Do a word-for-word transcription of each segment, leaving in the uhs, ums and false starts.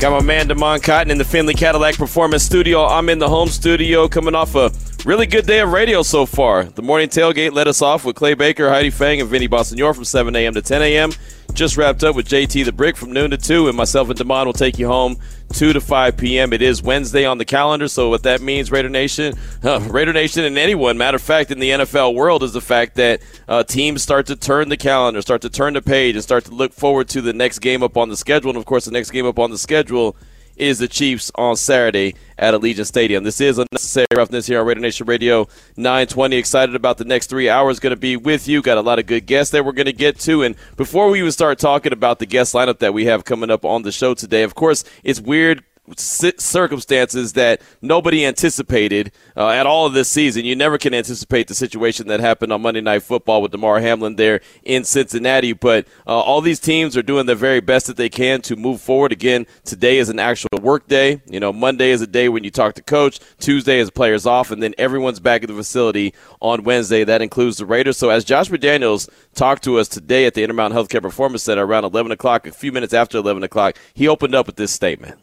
Got my man DeMond Cotton in the Finley Cadillac Performance Studio. I'm in the home studio coming off a really good day of radio so far. The morning tailgate led us off with Clay Baker, Heidi Fang, and Vinny Bonsignor from seven a.m. to ten a.m. Just wrapped up with J T the Brick from noon to two, and myself and DeMond will take you home two to five p.m. It is Wednesday on the calendar, so what that means, Raider Nation, huh, Raider Nation and anyone, matter of fact, in the N F L world, is the fact that uh, teams start to turn the calendar, start to turn the page, and start to look forward to the next game up on the schedule. And, of course, the next game up on the schedule is the Chiefs on Saturday at Allegiant Stadium. This is Unnecessary Roughness here on Raider Nation Radio nine twenty. Excited about the next three hours going to be with you. Got a lot of good guests that we're going to get to. And before we even start talking about the guest lineup that we have coming up on the show today, of course, it's weird circumstances that nobody anticipated uh, at all of this season. You never can anticipate the situation that happened on Monday Night Football with Damar Hamlin there in Cincinnati, but uh, all these teams are doing their very best that they can to move forward. Again, today is an actual work day. You know, Monday is a day when you talk to coach, Tuesday is players off, and then everyone's back at the facility on Wednesday. That includes the Raiders. So as Josh McDaniels talked to us today at the Intermountain Healthcare Performance Center around eleven o'clock, a few minutes after eleven o'clock, he opened up with this statement.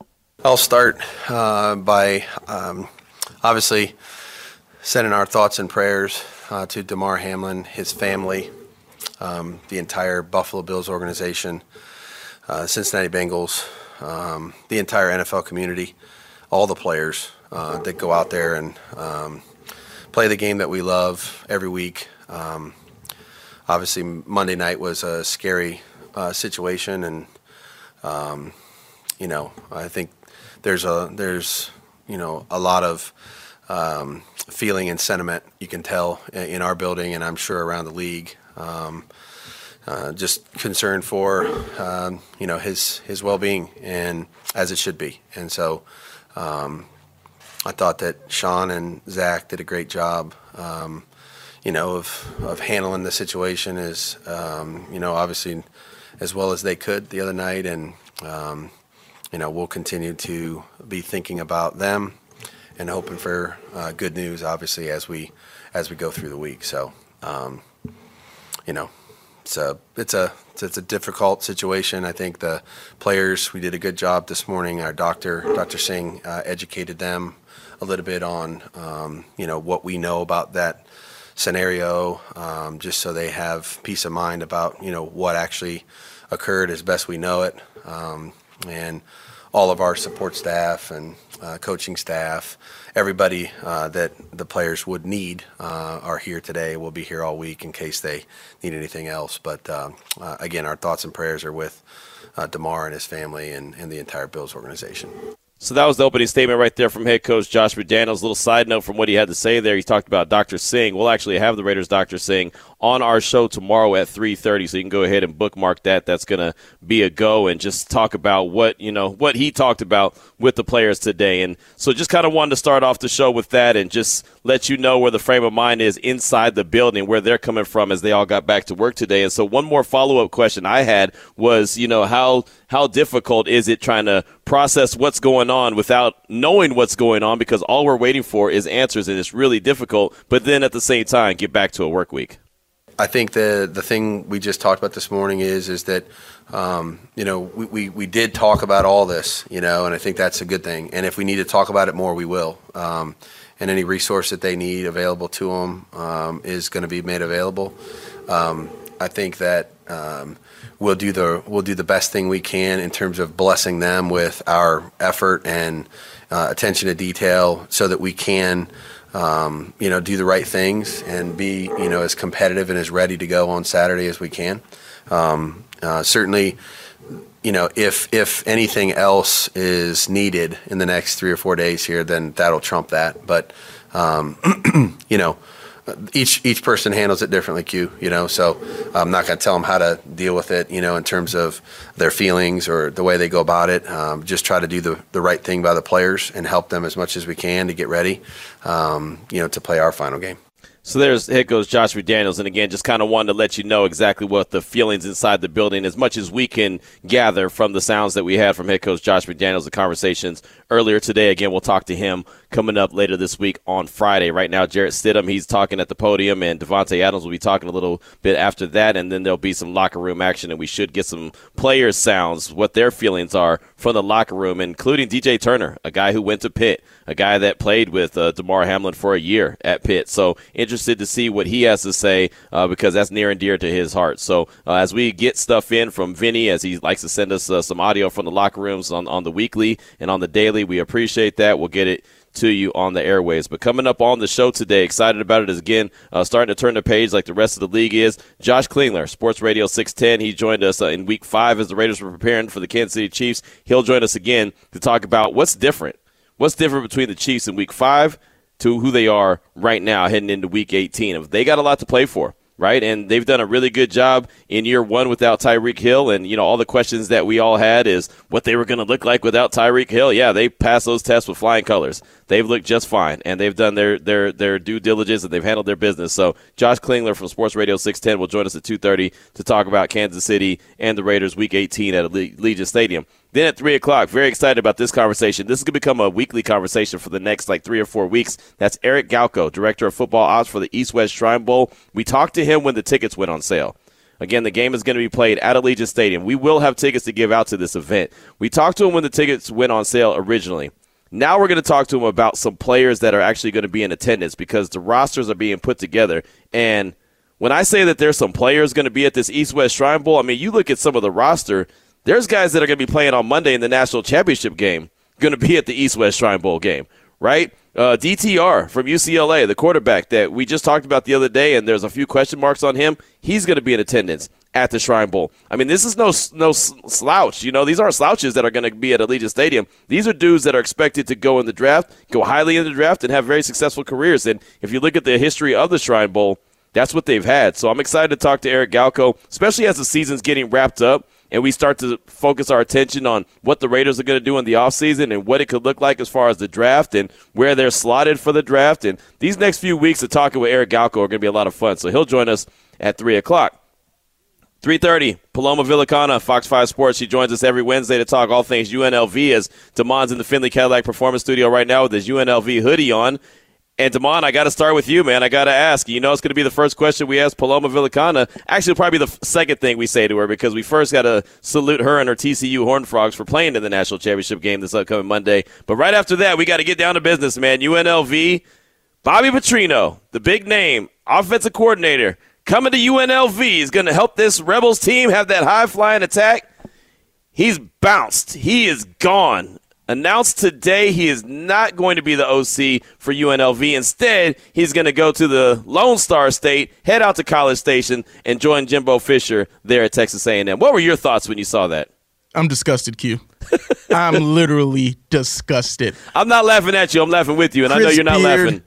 I'll start uh, by um, obviously sending our thoughts and prayers uh, to Damar Hamlin, his family, um, the entire Buffalo Bills organization, uh, Cincinnati Bengals, um, the entire N F L community, all the players uh, that go out there and um, play the game that we love every week. Um, obviously, Monday night was a scary uh, situation, and um, you know, I think There's a there's you know a lot of um, feeling and sentiment you can tell in our building, and I'm sure around the league. Um, uh, just concern for um, you know his his well-being, and as it should be. And so um, I thought that Sean and Zach did a great job. Um, you know of of handling the situation as um, you know obviously as well as they could the other night, and. Um, You know, we'll continue to be thinking about them and hoping for uh, good news, obviously, as we as we go through the week. So, um, you know, it's a it's a it's a difficult situation. I think the players, we did a good job this morning. Our doctor, Doctor Singh, uh, educated them a little bit on um, you know what we know about that scenario, um, just so they have peace of mind about you know what actually occurred as best we know it. Um, And all of our support staff and uh, coaching staff, everybody uh, that the players would need uh, are here today. We'll be here all week in case they need anything else. But, uh, uh, again, our thoughts and prayers are with uh, Damar and his family and, and the entire Bills organization. So that was the opening statement right there from head coach Josh McDaniels. A little side note from what he had to say there. He talked about Doctor Singh. We'll actually have the Raiders' Doctor Singh on our show tomorrow at three thirty, so you can go ahead and bookmark that. That's going to be a go, and just talk about what you know what he talked about with the players today. And so just kind of wanted to start off the show with that and just let you know where the frame of mind is inside the building, where they're coming from as they all got back to work today. And so one more follow-up question I had was, you know, how how difficult is it trying to process what's going on without knowing what's going on, because all we're waiting for is answers, and it's really difficult, but then at the same time get back to a work week. I think the the thing we just talked about this morning is is that um, you know we, we, we did talk about all this, you know, and I think that's a good thing. And if we need to talk about it more, we will. Um, and any resource that they need available to them um, is going to be made available. Um, I think that um, we'll do the we'll do the best thing we can in terms of blessing them with our effort and uh, attention to detail, so that we can. Um, you know, do the right things and be, you know, as competitive and as ready to go on Saturday as we can. Um, uh, certainly, you know, if if anything else is needed in the next three or four days here, then that'll trump that. But, um, you know, each each person handles it differently, Q, you know, so I'm not going to tell them how to deal with it, you know, in terms of their feelings or the way they go about it. Um, just try to do the, the right thing by the players and help them as much as we can to get ready, um, you know, to play our final game. So there's here goes Josh McDaniels, and again, just kind of wanted to let you know exactly what the feelings inside the building, as much as we can gather from the sounds that we had from head coach Josh McDaniels, the conversations earlier today. Again, we'll talk to him coming up later this week on Friday. Right now, Jarrett Stidham, he's talking at the podium, and Davante Adams will be talking a little bit after that, and then there'll be some locker room action, and we should get some player sounds, what their feelings are from the locker room, including D J Turner, a guy who went to Pitt, a guy that played with uh, Damar Hamlin for a year at Pitt. So interested to see what he has to say uh, because that's near and dear to his heart. So uh, as we get stuff in from Vinny, as he likes to send us uh, some audio from the locker rooms on, on the weekly and on the daily, we appreciate that. We'll get it to you on the airways. But coming up on the show today, excited about it is, again, uh, starting to turn the page like the rest of the league is, Josh Klingler, Sports Radio six ten. He joined us uh, in week five as the Raiders were preparing for the Kansas City Chiefs. He'll join us again to talk about what's different. What's different between the Chiefs in week five to who they are right now heading into week eighteen. They got a lot to play for. Right, and they've done a really good job in year one without Tyreek Hill, and you know all the questions that we all had is what they were going to look like without Tyreek Hill. Yeah, they passed those tests with flying colors. They've looked just fine, and they've done their their their due diligence, and they've handled their business. So Josh Klingler from Sports Radio six ten will join us at two thirty to talk about Kansas City and the Raiders Week eighteen at Allegiant Stadium. Then at three o'clock, very excited about this conversation. This is going to become a weekly conversation for the next like three or four weeks. That's Eric Galco, Director of Football Ops for the East-West Shrine Bowl. We talked to him when the tickets went on sale. Again, the game is going to be played at Allegiant Stadium. We will have tickets to give out to this event. We talked to him when the tickets went on sale originally. Now we're going to talk to him about some players that are actually going to be in attendance because the rosters are being put together. And when I say that there's some players going to be at this East-West Shrine Bowl, I mean, you look at some of the roster. There's guys that are going to be playing on Monday in the national championship game, going to be at the East-West Shrine Bowl game, right? Uh, D T R from U C L A, the quarterback that we just talked about the other day, and there's a few question marks on him. He's going to be in attendance at the Shrine Bowl. I mean, this is no no slouch. You know, these aren't slouches that are going to be at Allegiant Stadium. These are dudes that are expected to go in the draft, go highly in the draft, and have very successful careers. And if you look at the history of the Shrine Bowl, that's what they've had. So I'm excited to talk to Eric Galco, especially as the season's getting wrapped up. And we start to focus our attention on what the Raiders are going to do in the offseason and what it could look like as far as the draft and where they're slotted for the draft. And these next few weeks of talking with Eric Galco are going to be a lot of fun. So he'll join us at three o'clock. three thirty, Paloma Villicana, Fox five Sports. She joins us every Wednesday to talk all things U N L V as DeMond's in the Findlay Cadillac Performance Studio right now with his U N L V hoodie on. And, DeMond, I got to start with you, man. I got to ask. You know it's going to be the first question we ask Paloma Villicana. Actually, it'll probably be the second thing we say to her because we first got to salute her and her T C U Horned Frogs for playing in the national championship game this upcoming Monday. But right after that, we got to get down to business, man. U N L V, Bobby Petrino, the big name, offensive coordinator, coming to U N L V is going to help this Rebels team have that high-flying attack. He's bounced. He is gone. Announced today he is not going to be the O C for U N L V. Instead, he's going to go to the Lone Star State, head out to College Station, and join Jimbo Fisher there at Texas A and M. What were your thoughts when you saw that? I'm disgusted, Q. I'm literally disgusted. I'm not laughing at you. I'm laughing with you, and Chris I know you're not Beard. Laughing.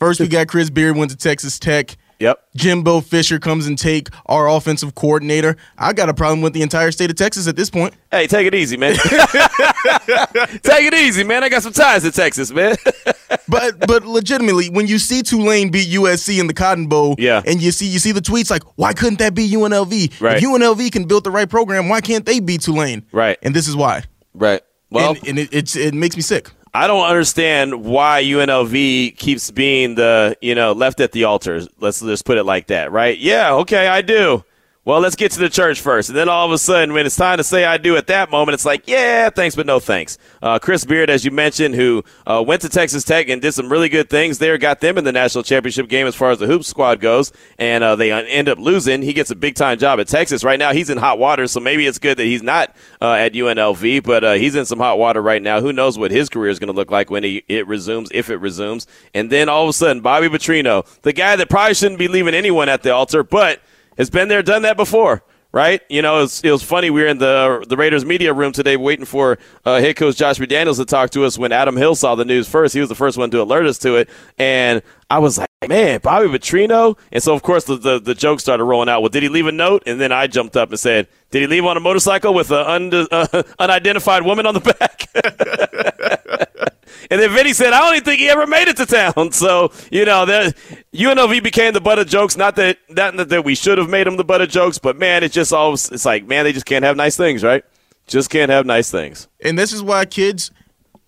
First, we got Chris Beard, went to Texas Tech. Yep. Jimbo Fisher comes and take our offensive coordinator. I got a problem with the entire state of Texas at this point. Hey, take it easy, man. Take it easy, man. I got some ties to Texas, man. but but legitimately, when you see Tulane beat U S C in the Cotton Bowl, yeah. and you see you see the tweets like, why couldn't that be U N L V? Right. If U N L V can build the right program, why can't they beat Tulane? Right. And this is why. Right. Well, and, and it, it's, it makes me sick. I don't understand why U N L V keeps being the, you know, left at the altar. Let's just put it like that, right? Yeah, okay, I do. Well, let's get to the church first. And then all of a sudden, when it's time to say I do at that moment, it's like, yeah, thanks, but no thanks. Uh, Chris Beard, as you mentioned, who uh, went to Texas Tech and did some really good things there, got them in the national championship game as far as the hoop squad goes, and uh, they end up losing. He gets a big-time job at Texas. Right now, he's in hot water, so maybe it's good that he's not uh, at U N L V, but uh, he's in some hot water right now. Who knows what his career is going to look like when he, it resumes, if it resumes. And then all of a sudden, Bobby Petrino, the guy that probably shouldn't be leaving anyone at the altar, but has been there, done that before, right? You know, it was, it was funny. We were in the the Raiders media room today waiting for uh, head coach Josh McDaniels to talk to us when Adam Hill saw the news first. He was the first one to alert us to it. And I was like, man, Bobby Petrino. And so, of course, the, the, the joke started rolling out. Well, did he leave a note? And then I jumped up and said, did he leave on a motorcycle with an un- uh, unidentified woman on the back? And then Vinny said, I don't even think he ever made it to town. So, you know, that U N L V became the butt of jokes. Not that, not that we should have made them the butt of jokes, but, man, it's just always, it's like, man, they just can't have nice things, right? Just can't have nice things. And this is why, kids,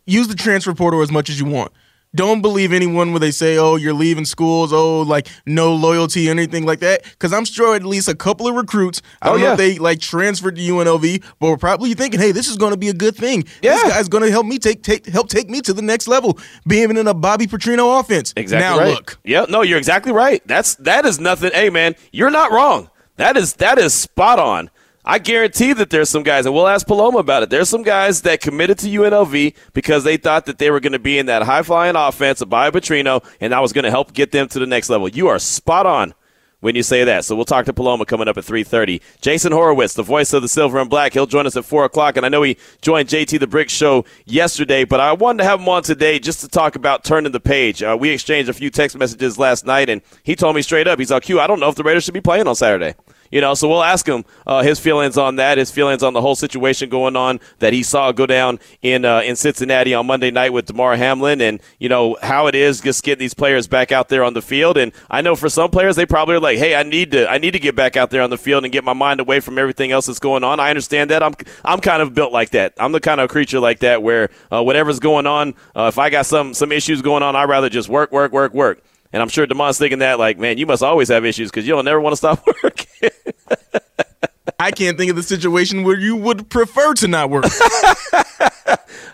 use the transfer portal as much as you want. Don't believe anyone when they say, oh, you're leaving schools, oh, like, no loyalty, anything like that, because I'm sure at least a couple of recruits, I don't oh, yeah. know if they, like, transferred to U N L V, but were probably thinking, hey, this is going to be a good thing. Yeah. This guy's going to help me take, take help take me to the next level, being in a Bobby Petrino offense. Exactly now right. Look. Yeah, no, you're exactly right. That's That is nothing. Hey, man, you're not wrong. That is That is spot on. I guarantee that there's some guys, and we'll ask Paloma about it, there's some guys that committed to U N L V because they thought that they were going to be in that high-flying offense of Bobby Petrino, and that was going to help get them to the next level. You are spot on when you say that. So we'll talk to Paloma coming up at three thirty. Jason Horowitz, the voice of the Silver and Black, he'll join us at four o'clock, and I know he joined J T the Brick show yesterday, but I wanted to have him on today just to talk about turning the page. Uh, we exchanged a few text messages last night, and he told me straight up, he's like, Q, I don't know if the Raiders should be playing on Saturday. You know, so we'll ask him uh, his feelings on that, his feelings on the whole situation going on that he saw go down in uh, in Cincinnati on Monday night with Damar Hamlin, and, you know, how it is just getting these players back out there on the field. And I know for some players, they probably are like, hey, I need to I need to get back out there on the field and get my mind away from everything else that's going on. I understand that. I'm I'm kind of built like that. I'm the kind of creature like that where uh, whatever's going on, uh, if I got some some issues going on, I'd rather just work, work, work, work. And I'm sure DeMond's thinking that, like, man, you must always have issues because you don't never want to stop working. I can't think of the situation where you would prefer to not work.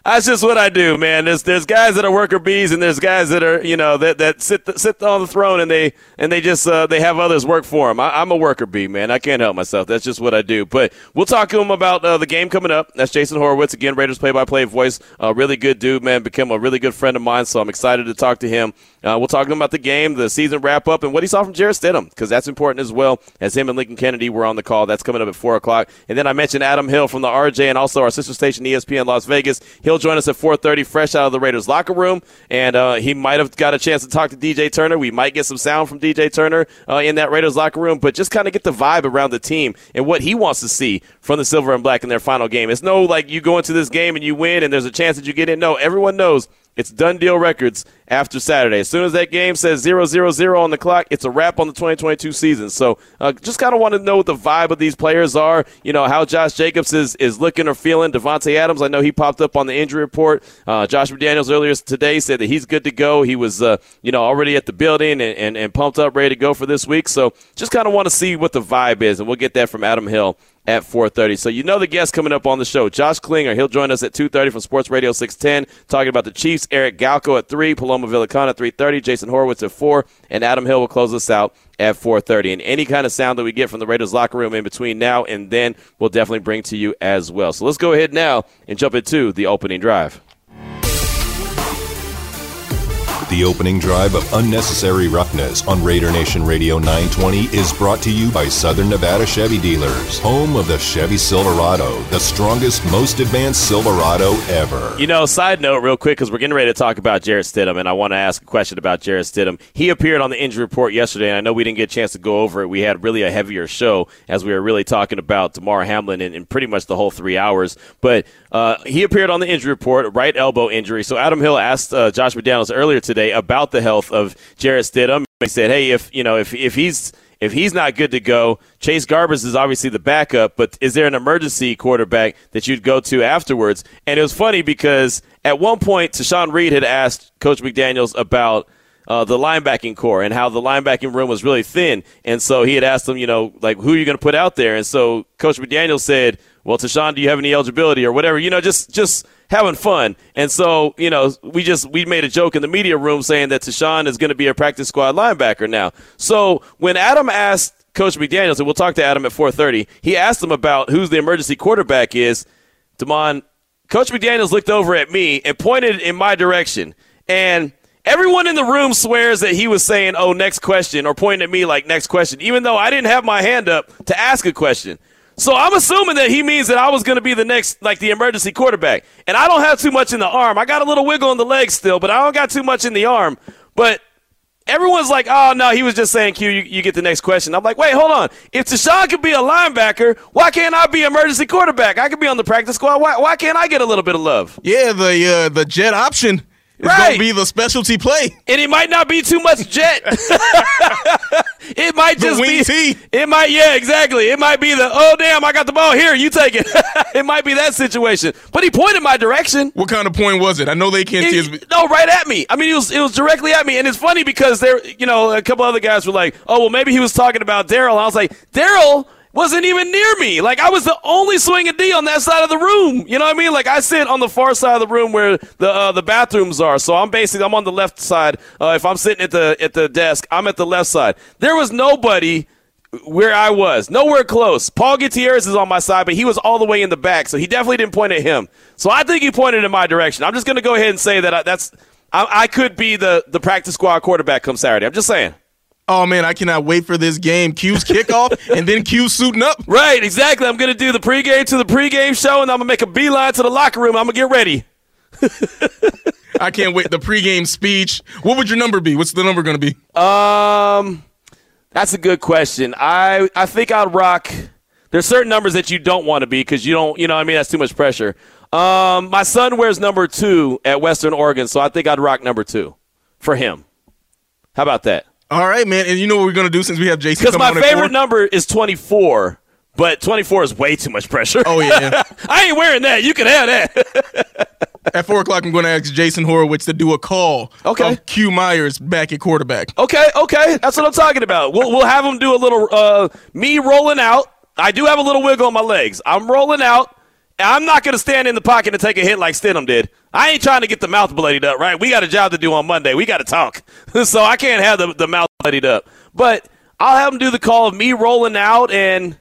That's just what I do, man. There's there's guys that are worker bees, and there's guys that are, you know, that that sit sit on the throne and they and they just uh, they have others work for them. I, I'm a worker bee, man. I can't help myself. That's just what I do. But we'll talk to him about uh, the game coming up. That's Jason Horowitz again, Raiders play-by-play voice. Uh, really good dude, man. Become a really good friend of mine, so I'm excited to talk to him. Uh, we'll talk to him about the game, the season wrap-up, and what he saw from Jarrett Stidham, because that's important as well, as him and Lincoln Kennedy were on the call. That's coming up at four o'clock. And then I mentioned Adam Hill from the R J and also our sister station E S P N Las Vegas. He'll join us at four thirty fresh out of the Raiders locker room, and uh, he might have got a chance to talk to D J Turner. We might get some sound from D J Turner uh, in that Raiders locker room, but just kind of get the vibe around the team and what he wants to see from the Silver and Black in their final game. It's no like you go into this game and you win and there's a chance that you get in. No, everyone knows it's done deal records after Saturday. As soon as that game says zero zero zero on the clock, it's a wrap on the twenty twenty-two season. So uh, just kind of want to know what the vibe of these players are, you know, how Josh Jacobs is is looking or feeling. Davante Adams, I know he popped up on the injury report. Uh, Josh McDaniels earlier today said that he's good to go. He was, uh, you know, already at the building and, and, and pumped up, ready to go for this week. So just kind of want to see what the vibe is, and we'll get that from Adam Hill at four thirty. So you know the guest coming up on the show, Josh Klingler. He'll join us at two thirty from Sports Radio six ten, talking about the Chiefs. Eric Galco at three, Paloma Villicana at three thirty, Jason Horowitz at four, and Adam Hill will close us out at four thirty. And any kind of sound that we get from the Raiders locker room in between now and then, we'll definitely bring to you as well. So let's go ahead now and jump into the opening drive. The opening drive of Unnecessary Roughness on Raider Nation Radio nine twenty is brought to you by Southern Nevada Chevy Dealers, home of the Chevy Silverado, the strongest, most advanced Silverado ever. You know, side note real quick, because we're getting ready to talk about Jarrett Stidham, and I want to ask a question about Jarrett Stidham. He appeared on the injury report yesterday, and I know we didn't get a chance to go over it. We had really a heavier show as we were really talking about Damar Hamlin in, in pretty much the whole three hours. But uh, he appeared on the injury report, right elbow injury. So Adam Hill asked uh, Josh McDaniels earlier today about the health of Jarrett Stidham. He said, hey, if you know if if he's if he's not good to go, Chase Garbers is obviously the backup, but is there an emergency quarterback that you'd go to afterwards? And it was funny because at one point Tashawn Reed had asked Coach McDaniels about uh, the linebacking core and how the linebacking room was really thin. And so he had asked him, you know, like, who are you going to put out there? And so Coach McDaniels said, well, Tashawn, do you have any eligibility or whatever? You know, just just having fun. And so, you know, we just we made a joke in the media room saying that Tashawn is going to be a practice squad linebacker now. So when Adam asked Coach McDaniels, and we'll talk to Adam at four thirty, he asked him about who's the emergency quarterback is. DeMond, Coach McDaniels looked over at me and pointed in my direction. And everyone in the room swears that he was saying, oh, next question, or pointing at me like next question, even though I didn't have my hand up to ask a question. So I'm assuming that he means that I was going to be the next, like, the emergency quarterback. And I don't have too much in the arm. I got a little wiggle in the legs still, but I don't got too much in the arm. But everyone's like, oh, no, he was just saying, Q, you, you get the next question. I'm like, wait, hold on. If Tashawn could be a linebacker, why can't I be emergency quarterback? I could be on the practice squad. Why, why can't I get a little bit of love? Yeah, the uh, the jet option. It's right. going to be the specialty play. And it might not be too much jet. It might just the be. Tea. It might, yeah, exactly. It might be the, oh, damn, I got the ball here. You take it. It might be that situation. But he pointed my direction. What kind of point was it? I know they can't see his. No, right at me. I mean, it was, it was directly at me. And it's funny because there, you know, a couple other guys were like, oh, well, maybe he was talking about Daryl. I was like, Daryl wasn't even near me. Like, I was the only swinging D on that side of the room. You know what I mean? Like, I sit on the far side of the room where the uh, the bathrooms are. So I'm basically, I'm on the left side. Uh, if I'm sitting at the at the desk, I'm at the left side. There was nobody where I was. Nowhere close. Paul Gutierrez is on my side, but he was all the way in the back. So he definitely didn't point at him. So I think he pointed in my direction. I'm just going to go ahead and say that I, that's, I, I could be the, the practice squad quarterback come Saturday. I'm just saying. Oh, man, I cannot wait for this game. Q's kickoff and then Q suiting up. Right, exactly. I'm going to do the pregame to the pregame show, and I'm going to make a beeline to the locker room. I'm going to get ready. I can't wait. The pregame speech. What would your number be? What's the number going to be? Um, that's a good question. I, I think I'd rock. There's certain numbers that you don't want to be because you don't, you know what I mean? That's too much pressure. Um, my son wears number two at Western Oregon, so I think I'd rock number two for him. How about that? All right, man, and you know what we're going to do since we have Jason coming on. Because my favorite number is twenty-four, but twenty-four is way too much pressure. Oh, yeah. I ain't wearing that. You can have that. At four o'clock, I'm going to ask Jason Horowitz to do a call okay. of Q Myers back at quarterback. Okay, okay. That's what I'm talking about. We'll, we'll have him do a little uh, me rolling out. I do have a little wiggle on my legs. I'm rolling out. I'm not going to stand in the pocket and take a hit like Stidham did. I ain't trying to get the mouth bloodied up, right? We got a job to do on Monday. We got to talk. So I can't have the, the mouth bloodied up. But I'll have him do the call of me rolling out, and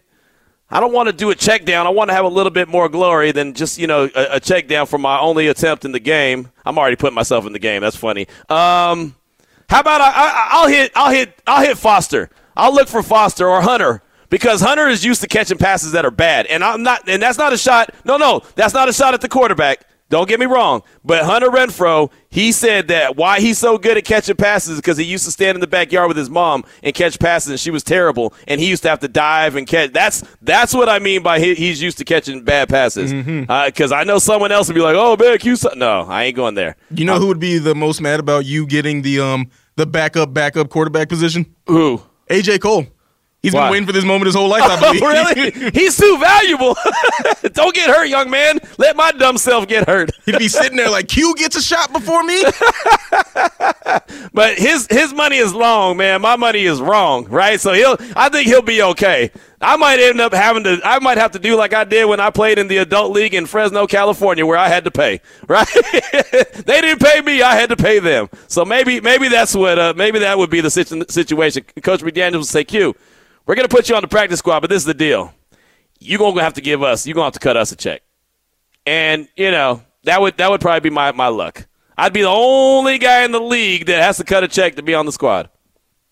I don't want to do a check down. I want to have a little bit more glory than just, you know, a, a check down for my only attempt in the game. I'm already putting myself in the game. That's funny. Um, how about I, I, I'll hit I'll hit, I'll hit Foster. I'll look for Foster or Hunter. Because Hunter is used to catching passes that are bad. And I'm not, and that's not a shot. No, no, that's not a shot at the quarterback. Don't get me wrong. But Hunter Renfrow, he said that why he's so good at catching passes is because he used to stand in the backyard with his mom and catch passes, and she was terrible. And he used to have to dive and catch. That's that's what I mean by he, he's used to catching bad passes. Because mm-hmm. uh, I know someone else would be like, oh, man, you so-. No, I ain't going there. You know um, who would be the most mad about you getting the um the backup, backup quarterback position? Who? A J. Cole. He's Why? been waiting for this moment his whole life, I believe. Oh, really? He's too valuable. Don't get hurt, young man. Let my dumb self get hurt. He'd be sitting there like, Q gets a shot before me? But his his money is long, man. My money is wrong, right? So he'll. I think he'll be okay. I might end up having to – I might have to do like I did when I played in the adult league in Fresno, California, where I had to pay, right? They didn't pay me. I had to pay them. So maybe maybe that's what uh, – maybe that would be the situ- situation. Coach McDaniels would say, Q, we're going to put you on the practice squad, but this is the deal. You're going to have to give us – you're going to have to cut us a check. And, you know, that would that would probably be my, my luck. I'd be the only guy in the league that has to cut a check to be on the squad.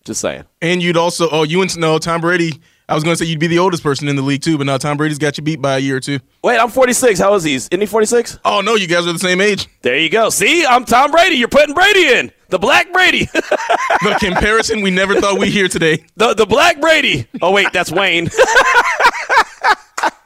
Just saying. And you'd also – oh, you and – no, Tom Brady – I was going to say you'd be the oldest person in the league, too, but now Tom Brady's got you beat by a year or two. Wait, I'm forty-six. How is he? Isn't he forty-six? Oh, no, you guys are the same age. There you go. See, I'm Tom Brady. You're putting Brady in. The black Brady. The comparison we never thought we'd hear today. The, the black Brady. Oh, wait, that's Wayne.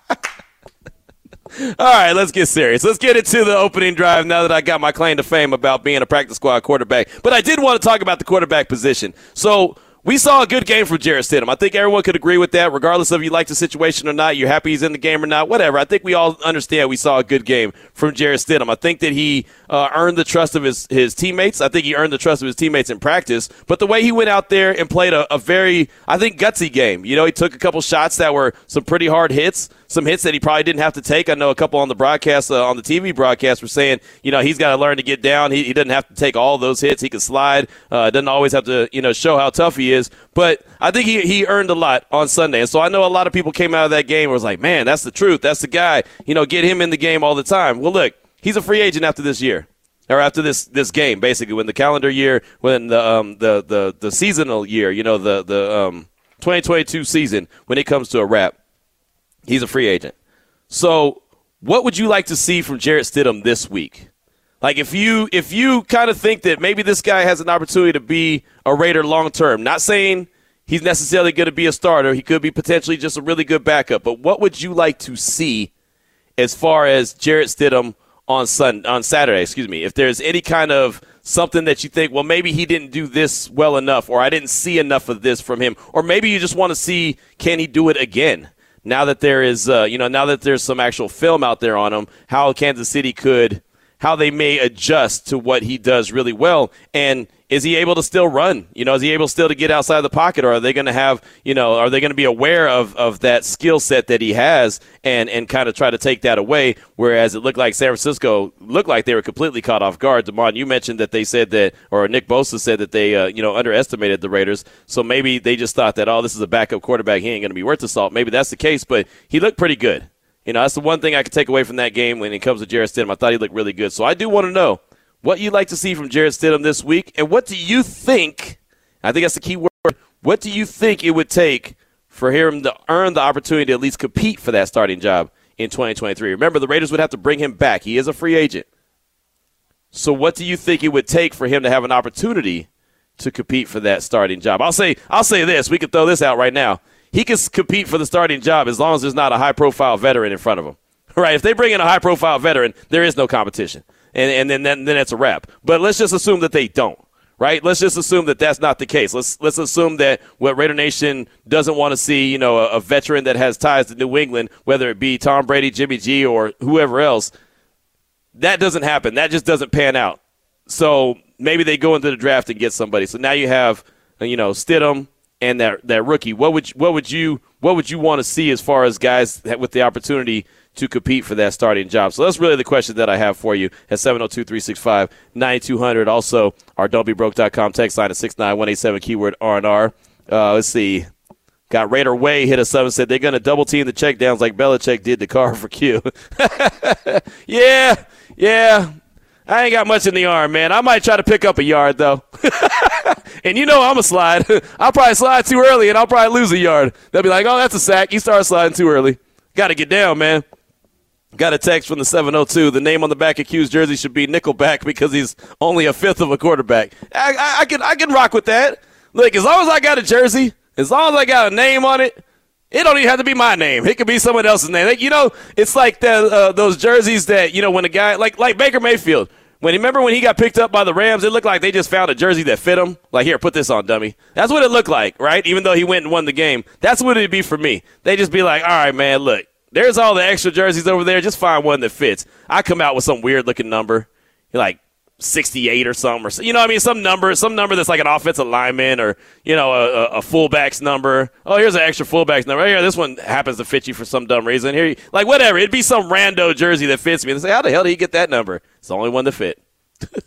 All right, let's get serious. Let's get into the opening drive now that I got my claim to fame about being a practice squad quarterback. But I did want to talk about the quarterback position. So – we saw a good game from Jarrett Stidham. I think everyone could agree with that, regardless of you like the situation or not, you're happy he's in the game or not, whatever. I think we all understand we saw a good game from Jarrett Stidham. I think that he uh, earned the trust of his, his teammates. I think he earned the trust of his teammates in practice. But the way he went out there and played a, a very, I think, gutsy game. You know, he took a couple shots that were some pretty hard hits, some hits that he probably didn't have to take. I know a couple on the broadcast, uh, on the T V broadcast were saying, you know, he's got to learn to get down. He, he doesn't have to take all those hits. He can slide. Uh, doesn't always have to, you know, show how tough he is. Is, but I think he, he earned a lot on Sunday. And so I know a lot of people came out of that game and was like, man, that's the truth. That's the guy. You know, get him in the game all the time. Well, look, he's a free agent after this year or after this this game, basically, when the calendar year, when the um, the, the the seasonal year, you know, the, the um, twenty twenty-two season, when it comes to a wrap. He's a free agent. So what would you like to see from Jarrett Stidham this week? Like, if you if you kind of think that maybe this guy has an opportunity to be a Raider long term, not saying he's necessarily going to be a starter. He could be potentially just a really good backup. But what would you like to see as far as Jarrett Stidham on Sun on Saturday? Excuse me. If there's any kind of something that you think, well, maybe he didn't do this well enough, or I didn't see enough of this from him, or maybe you just want to see, can he do it again? Now that there is, uh, you know, now that there's some actual film out there on him, how Kansas City could, how they may adjust to what he does really well, and is he able to still run? You know, is he able still to get outside the pocket, or are they going to have, you know, are they going to be aware of, of that skill set that he has and, and kind of try to take that away, whereas it looked like San Francisco looked like they were completely caught off guard. DeMond, you mentioned that they said that, or Nick Bosa said that they, uh, you know, underestimated the Raiders, so maybe they just thought that, oh, this is a backup quarterback, he ain't going to be worth the salt. Maybe that's the case, but he looked pretty good. You know, that's the one thing I could take away from that game when it comes to Jarrett Stidham. I thought he looked really good. So I do want to know what you'd like to see from Jarrett Stidham this week, and what do you think, I think that's the key word, what do you think it would take for him to earn the opportunity to at least compete for that starting job in twenty twenty-three? Remember, the Raiders would have to bring him back. He is a free agent. So what do you think it would take for him to have an opportunity to compete for that starting job? I'll say, I'll say this. We could throw this out right now. He can compete for the starting job as long as there's not a high-profile veteran in front of him. Right? If they bring in a high-profile veteran, there is no competition, and and then then, then it's a wrap. But let's just assume that they don't. Right? Let's just assume that that's not the case. Let's let's assume that what Raider Nation doesn't want to see, you know, a, a veteran that has ties to New England, whether it be Tom Brady, Jimmy G, or whoever else, that doesn't happen. That just doesn't pan out. So maybe they go into the draft and get somebody. So now you have, you know, Stidham, and that that rookie. What would you, what would you what would you want to see as far as guys that, with the opportunity to compete for that starting job? So that's really the question that I have for you at seven oh two, three six five, nine two hundred. Also, our don't be broke dot com text line at six nine one eight seven, keyword R and R. Uh, let's see. Got Raider Way hit us up and said they're going to double team the check downs like Belichick did to Carr for Q. yeah, yeah. I ain't got much in the arm, man. I might try to pick up a yard, though. And you know I'm a slide. I'll probably slide too early, and I'll probably lose a yard. They'll be like, oh, that's a sack. You started sliding too early. Got to get down, man. Got a text from the seven oh two. The name on the back of Q's jersey should be Nickelback because he's only a fifth of a quarterback. I, I, I, can, I can rock with that. Look, as long as I got a jersey, as long as I got a name on it, it don't even have to be my name. It could be someone else's name. Like, you know, it's like the, uh, those jerseys that, you know, when a guy, like like Baker Mayfield, when remember when he got picked up by the Rams, it looked like they just found a jersey that fit him. Like, here, put this on, dummy. That's what it looked like, right? Even though he went and won the game. That's what it would be for me. They just be like, all right, man, look, there's all the extra jerseys over there. Just find one that fits. I come out with some weird-looking number, like sixty-eight or something. Or so, you know what I mean? Some number some number that's like an offensive lineman or, you know, a, a fullback's number. Oh, here's an extra fullback's number. Oh, yeah, this one happens to fit you for some dumb reason. Here, you, Like, whatever. It'd be some rando jersey that fits me. They say, how the hell did he get that number? It's the only one that fit.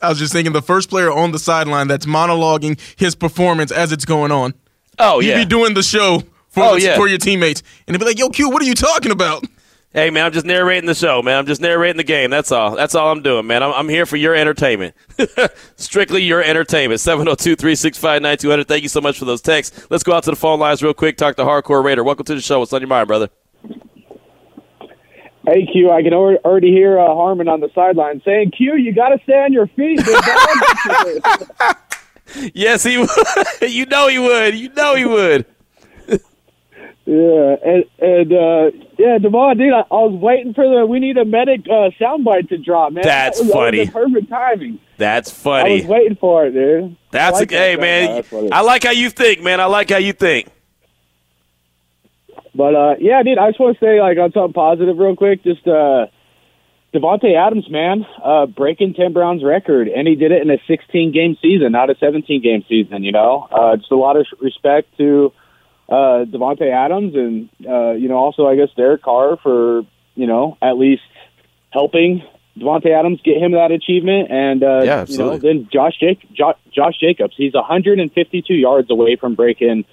I was just thinking the first player on the sideline that's monologuing his performance as it's going on. Oh, yeah. You'd be doing the show for, oh, the, yeah. for your teammates. And they'd be like, yo, Q, what are you talking about? Hey, man, I'm just narrating the show, man. I'm just narrating the game. That's all. That's all I'm doing, man. I'm, I'm here for your entertainment. Strictly your entertainment. seven oh two, three six five, nine two hundred. Thank you so much for those texts. Let's go out to the phone lines real quick. Talk to Hardcore Raider. Welcome to the show. What's on your mind, brother? Hey, Q, I can already hear uh, Harmon on the sideline saying, Q, you got to stay on your feet. Yes, he would. You know he would. You know he would. Yeah, and, and uh, yeah, DeMond, dude, I, I was waiting for the we need a medic uh, soundbite to drop, man. That's that was, funny. That was the perfect timing. That's funny. I was waiting for it, dude. That's like a, that hey, man. That's I like how you think, man. I like how you think. But uh, yeah, dude, I just want to say like on something positive real quick. Just uh, Davante Adams, man, uh, breaking Tim Brown's record, and he did it in a sixteen game season, not a seventeen game season. You know, uh, just a lot of respect to. Uh, Davante Adams and, uh, you know, also, I guess, Derek Carr for, you know, at least helping Davante Adams get him that achievement. And, uh, yeah, you know, then Josh, Jake, Josh, Josh Jacobs, he's one hundred fifty-two yards away from breaking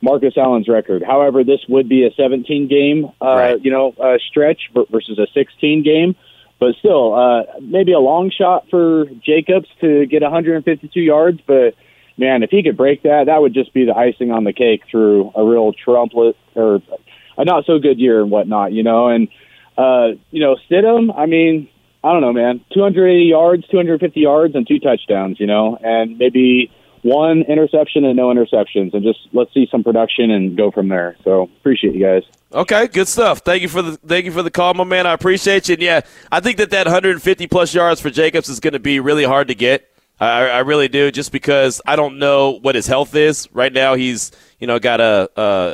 Marcus Allen's record. However, this would be a seventeen game, uh, right. you know, uh, stretch versus a sixteen game. But still, uh, maybe a long shot for Jacobs to get one hundred fifty-two yards, but man, if he could break that, that would just be the icing on the cake through a real Trump or a not so good year and whatnot, you know. And uh, you know, Stidham, I mean, I don't know, man, two hundred eighty yards, two hundred fifty yards, and two touchdowns, you know, and maybe one interception and no interceptions, and just let's see some production and go from there. So appreciate you guys. Okay, good stuff. Thank you for the thank you for the call, my man. I appreciate you. And yeah, I think that that one hundred fifty plus yards for Jacobs is going to be really hard to get. I, I really do, just because I don't know what his health is right now. He's, you know, got a,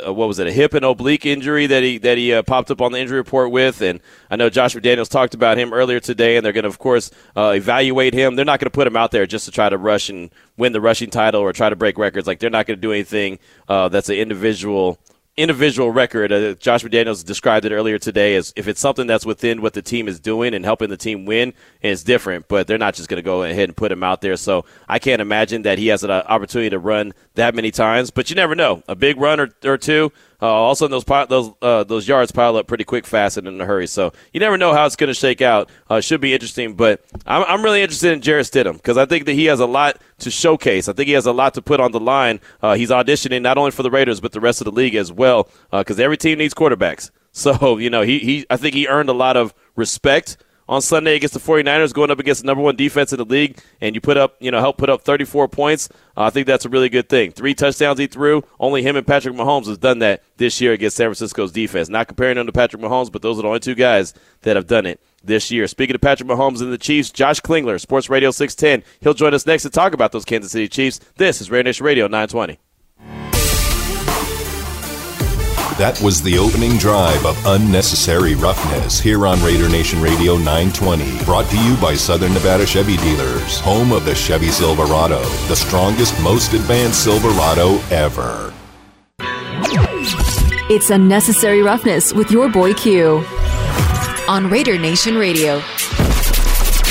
a what was it, a hip and oblique injury that he that he uh, popped up on the injury report with, and I know Josh McDaniels talked about him earlier today, and they're going to, of course, uh, evaluate him. They're not going to put him out there just to try to rush and win the rushing title or try to break records. Like, they're not going to do anything uh, that's an individual. individual record. Uh, Josh McDaniels described it earlier today as if it's something that's within what the team is doing and helping the team win, and it's different, but they're not just going to go ahead and put him out there. So I can't imagine that he has an uh, opportunity to run that many times, but you never know. A big run or, or two, uh, also those those uh, those yards pile up pretty quick, fast, and in a hurry. So you never know how it's going to shake out. Uh, should be interesting, but I'm, I'm really interested in Jarrett Stidham because I think that he has a lot to showcase. I think he has a lot to put on the line. Uh, he's auditioning not only for the Raiders but the rest of the league as well, because uh, every team needs quarterbacks. So, you know, he, he I think he earned a lot of respect on Sunday against the 49ers, going up against the number one defense in the league, and you put up, you know, help put up thirty-four points. Uh, I think that's a really good thing. Three touchdowns he threw. Only him and Patrick Mahomes has done that this year against San Francisco's defense. Not comparing him to Patrick Mahomes, but those are the only two guys that have done it this year. Speaking of Patrick Mahomes and the Chiefs, Josh Klingler, Sports Radio six ten. He'll join us next to talk about those Kansas City Chiefs. This is Raider Nation Radio nine twenty. That was the opening drive of Unnecessary Roughness here on Raider Nation Radio nine twenty. Brought to you by Southern Nevada Chevy Dealers, home of the Chevy Silverado, the strongest, most advanced Silverado ever. It's Unnecessary Roughness with your boy Q on Raider Nation Radio.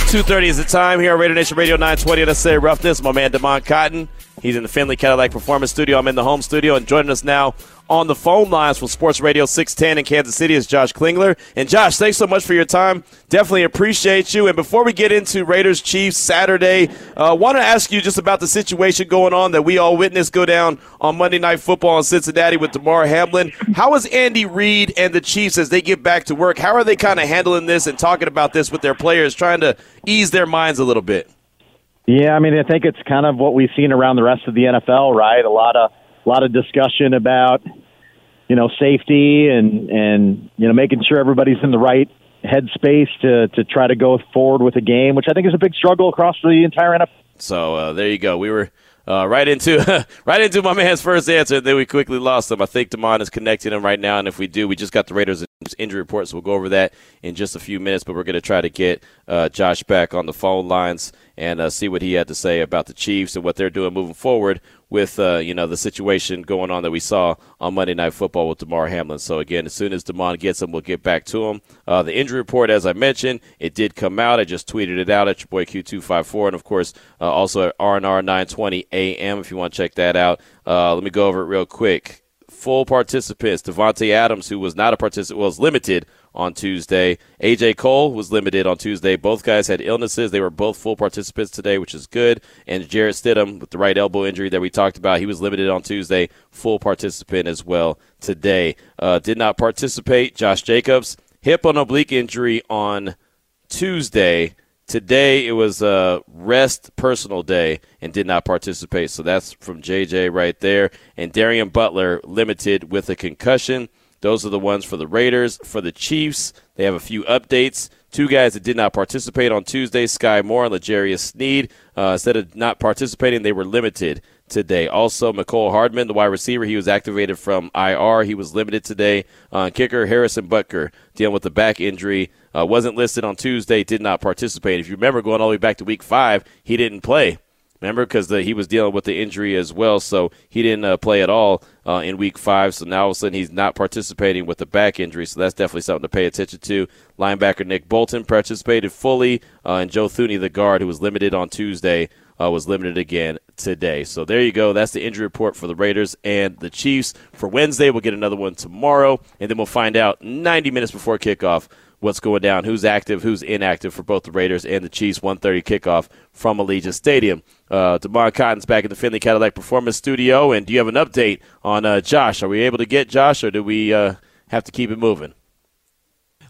two thirty is the time here on Raider Nation Radio nine twenty. Unnecessary Roughness, my man DeMond Cotton. He's in the Finley Cadillac Performance Studio. I'm in the home studio, and joining us now on the phone lines from Sports Radio six ten in Kansas City is Josh Klingler. And, Josh, thanks so much for your time. Definitely appreciate you. And before we get into Raiders-Chiefs Saturday, I uh, want to ask you just about the situation going on that we all witnessed go down on Monday Night Football in Cincinnati with Damar Hamlin. How is Andy Reid and the Chiefs, as they get back to work, how are they kind of handling this and talking about this with their players, trying to ease their minds a little bit? Yeah, I mean, I think it's kind of what we've seen around the rest of the N F L, right? A lot of A lot of discussion about, you know, safety and, and you know, making sure everybody's in the right headspace to, to try to go forward with a game, which I think is a big struggle across the entire N F L. So uh, there you go. We were uh, right into right into my man's first answer, and then we quickly lost him. I think DeMond is connecting him right now, and if we do, we just got the Raiders injury report, so we'll go over that in just a few minutes. But we're going to try to get uh, Josh back on the phone lines and uh, see what he had to say about the Chiefs and what they're doing moving forward with, uh, you know, the situation going on that we saw on Monday Night Football with Damar Hamlin. So, again, as soon as DeMond gets him, we'll get back to him. Uh, the injury report, as I mentioned, it did come out. I just tweeted it out at your boy Q two five four, and, of course, uh, also at R N R nine twenty A M if you want to check that out. Uh, let me go over it real quick. Full participants, Davante Adams, who was not a participant, was limited on Tuesday. A J Cole was limited on Tuesday. Both guys had illnesses. They were both full participants today, which is good. And Jarrett Stidham, with the right elbow injury that we talked about, he was limited on Tuesday, full participant as well today. Uh, did not participate. Josh Jacobs, hip and oblique injury on Tuesday. Today it was a rest personal day and did not participate. So that's from J J right there. And Darian Butler, limited with a concussion. Those are the ones for the Raiders. For the Chiefs, they have a few updates. Two guys that did not participate on Tuesday, Sky Moore and L'Jarius Sneed. Uh, instead of not participating, they were limited today. Also, Mecole Hardman, the wide receiver, he was activated from I R. He was limited today. Uh, kicker, Harrison Butker, dealing with a back injury. Uh, wasn't listed on Tuesday, did not participate. If you remember, going all the way back to week five, he didn't play. Remember, because he was dealing with the injury as well, so he didn't uh, play at all uh, in week five. So now all of a sudden he's not participating with the back injury, so that's definitely something to pay attention to. Linebacker Nick Bolton participated fully, uh, and Joe Thuney, the guard, who was limited on Tuesday, uh, was limited again today. So there you go. That's the injury report for the Raiders and the Chiefs. For Wednesday, we'll get another one tomorrow, and then we'll find out ninety minutes before kickoff what's going down, who's active, who's inactive for both the Raiders and the Chiefs. one thirty kickoff from Allegiant Stadium. Uh, DeMond Cotton's back at the Finley Cadillac Performance Studio. And do you have an update on uh, Josh? Are we able to get Josh, or do we uh, have to keep it moving.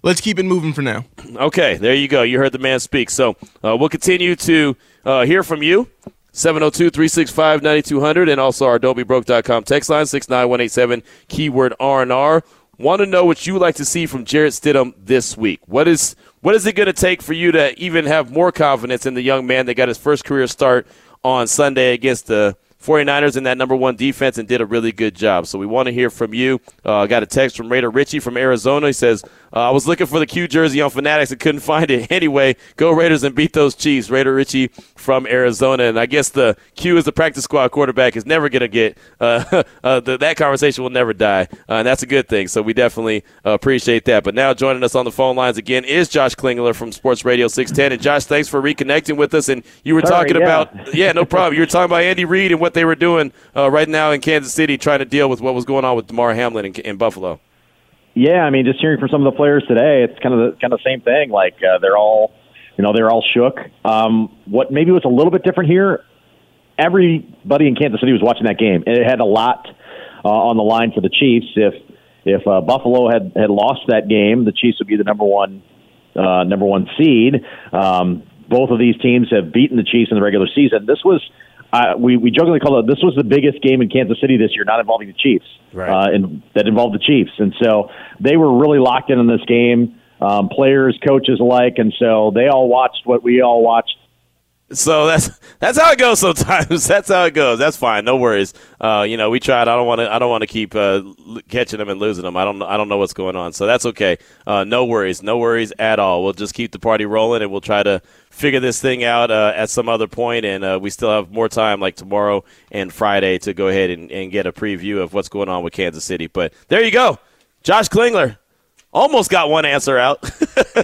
Let's keep it moving for now. Okay, there you go. You heard the man speak. So uh, we'll continue to uh, hear from you, seven oh two, three six five, nine two hundred, and also our adobe broke dot com text line, six nine one eight seven, keyword R and R. Want to know what you like to see from Jarrett Stidham this week. What is what is it going to take for you to even have more confidence in the young man that got his first career start on Sunday against the forty-niners in that number one defense and did a really good job? So we want to hear from you. I uh, got a text from Raider Richie from Arizona. He says, uh, I was looking for the Q jersey on Fanatics and couldn't find it. Anyway, go Raiders and beat those Chiefs. Raider Richie from Arizona. And I guess the Q is the practice squad quarterback is never going to get uh, – uh, that conversation will never die, uh, and that's a good thing. So we definitely uh, appreciate that. But now joining us on the phone lines again is Josh Klingler from Sports Radio six ten. And, Josh, thanks for reconnecting with us. And you were Sorry, talking yeah. about – yeah, no problem. You were talking about Andy Reid and what they were doing uh, right now in Kansas City trying to deal with what was going on with Damar Hamlin in, in Buffalo. Yeah, I mean, just hearing from some of the players today, it's kind of the kind of same thing. Like uh, they're all, you know, they're all shook. Um, what maybe was a little bit different here. Everybody in Kansas City was watching that game, and it had a lot uh, on the line for the Chiefs. If if uh, Buffalo had, had lost that game, the Chiefs would be the number one uh, number one seed. Um, both of these teams have beaten the Chiefs in the regular season. This was. Uh, we, we jokingly call it, this was the biggest game in Kansas City this year, not involving the Chiefs, right. uh, and that involved the Chiefs. And so they were really locked in on this game, um, players, coaches alike, and so they all watched what we all watched. So that's that's how it goes sometimes. That's how it goes. That's fine. No worries. Uh, you know, we tried. I don't want to. I don't want to keep uh, catching them and losing them. I don't. I don't know what's going on. So that's okay. Uh, no worries. No worries at all. We'll just keep the party rolling, and we'll try to figure this thing out uh, at some other point. And uh, we still have more time, like tomorrow and Friday, to go ahead and, and get a preview of what's going on with Kansas City. But there you go, Josh Klingler. Almost got one answer out.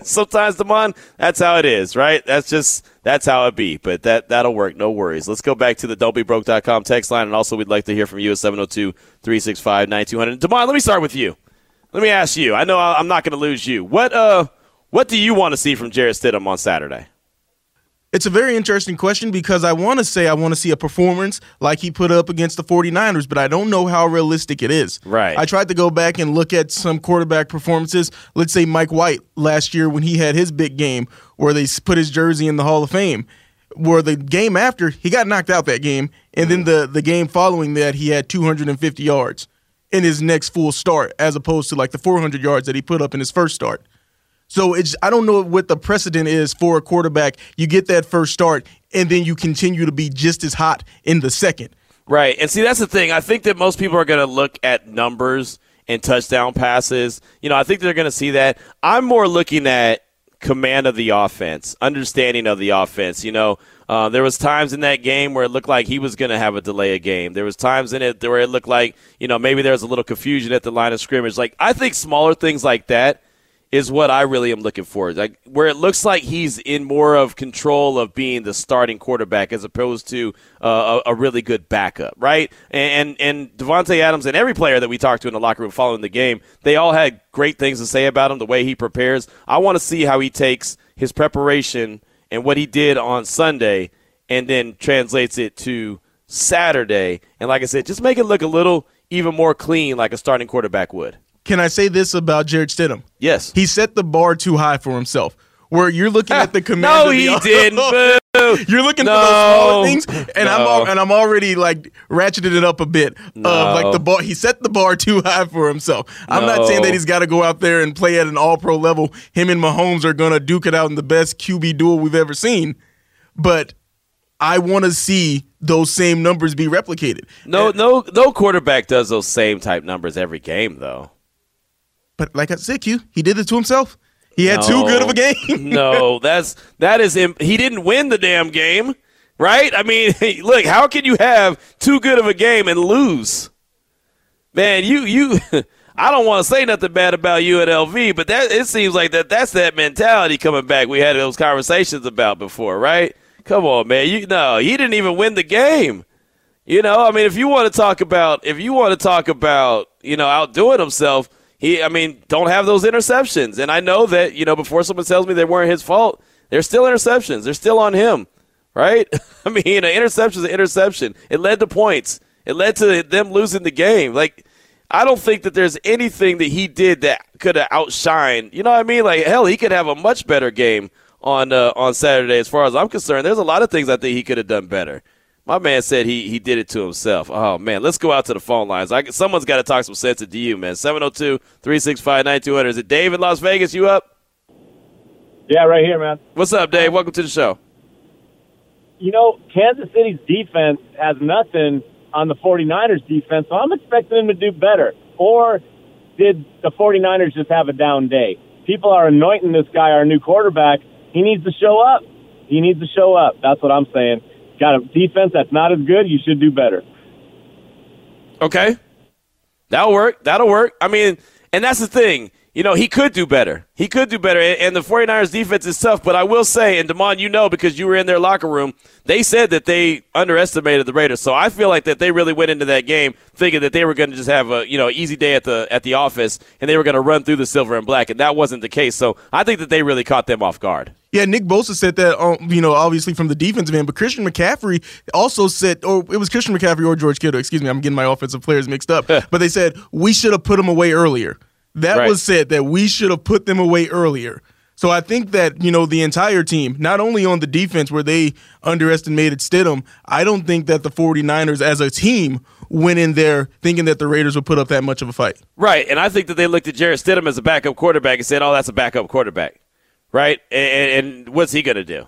Sometimes, DeMond, that's how it is, right? That's just that's how it be. But that, that'll work. No worries. Let's go back to the don't be broke dot com text line, and also we'd like to hear from you at seven oh two, three six five, nine two hundred. DeMond, let me start with you. Let me ask you. I know I'm not going to lose you. What uh, what do you want to see from Jarrett Stidham on Saturday? It's a very interesting question because I want to say I want to see a performance like he put up against the forty-niners, but I don't know how realistic it is. Right. I tried to go back and look at some quarterback performances. Let's say Mike White last year when he had his big game where they put his jersey in the Hall of Fame, where the game after, he got knocked out that game, and then the, the game following that he had two hundred fifty yards in his next full start as opposed to like the four hundred yards that he put up in his first start. So it's, I don't know what the precedent is for a quarterback. You get that first start, and then you continue to be just as hot in the second. Right, and see, that's the thing. I think that most people are going to look at numbers and touchdown passes. You know, I think they're going to see that. I'm more looking at command of the offense, understanding of the offense. You know, uh, there was times in that game where it looked like he was going to have a delay of game. There was times in it where it looked like, you know, maybe there was a little confusion at the line of scrimmage. Like, I think smaller things like that is what I really am looking for. Like, where it looks like he's in more of control of being the starting quarterback as opposed to uh, a, a really good backup, right? And, and and Davante Adams and every player that we talked to in the locker room following the game, they all had great things to say about him, the way he prepares. I want to see how he takes his preparation and what he did on Sunday and then translates it to Saturday. And like I said, just make it look a little even more clean like a starting quarterback would. Can I say this about Jarrett Stidham? Yes. He set the bar too high for himself. Where you're looking at the command. No, of the he didn't. Boo. You're looking no. for those smaller things, and no. I'm al- and I'm already like ratcheted it up a bit. No. Uh, like the bar, he set the bar too high for himself. No. I'm not saying that he's got to go out there and play at an all-pro level. Him and Mahomes are gonna duke it out in the best Q B duel we've ever seen, but I want to see those same numbers be replicated. No, and- no, no quarterback does those same type numbers every game, though. But like I said, Q, he did it to himself. He had no, too good of a game. no, that's that is imp- he didn't win the damn game, right? I mean, look, how can you have too good of a game and lose? Man, you you. I don't want to say nothing bad about U N L V, but that it seems like that that's that mentality coming back. We had those conversations about before, right? Come on, man. You no, he didn't even win the game. You know, I mean, if you want to talk about, if you want to talk about, you know, outdoing himself. He, I mean, don't have those interceptions. And I know that, you know, before someone tells me they weren't his fault, they're still interceptions. They're still on him, right? I mean, you know, interception is an interception. It led to points. It led to them losing the game. Like, I don't think that there's anything that he did that could have outshined. You know what I mean? Like, hell, he could have a much better game on uh, on Saturday as far as I'm concerned. There's a lot of things I think he could have done better. My man said he he did it to himself. Oh, man, let's go out to the phone lines. I, someone's got to talk some sense into you, man. seven oh two, three six five, nine two hundred. Is it Dave in Las Vegas? You up? Yeah, right here, man. What's up, Dave? Welcome to the show. You know, Kansas City's defense has nothing on the 49ers' defense, so I'm expecting them to do better. Or did the 49ers just have a down day? People are anointing this guy our new quarterback. He needs to show up. He needs to show up. That's what I'm saying. Got a defense that's not as good, you should do better. Okay. That'll work. That'll work. I mean, and that's the thing. You know, he could do better. He could do better, and the 49ers defense is tough, but I will say, and DeMond, you know, because you were in their locker room, they said that they underestimated the Raiders. So I feel like that they really went into that game thinking that they were going to just have a, you know, easy day at the at the office, and they were going to run through the Silver and Black, and that wasn't the case. So I think that they really caught them off guard. Yeah, Nick Bosa said that, um, you know, obviously from the defensive end, but Christian McCaffrey also said, or it was Christian McCaffrey or George Kittle, excuse me, I'm getting my offensive players mixed up, but they said, we should have put them away earlier. That right. was said that we should have put them away earlier. So I think that, you know, the entire team, not only on the defense where they underestimated Stidham, I don't think that the 49ers as a team went in there thinking that the Raiders would put up that much of a fight. Right, and I think that they looked at Jarrett Stidham as a backup quarterback and said, oh, that's a backup quarterback, right? And, and what's he going to do?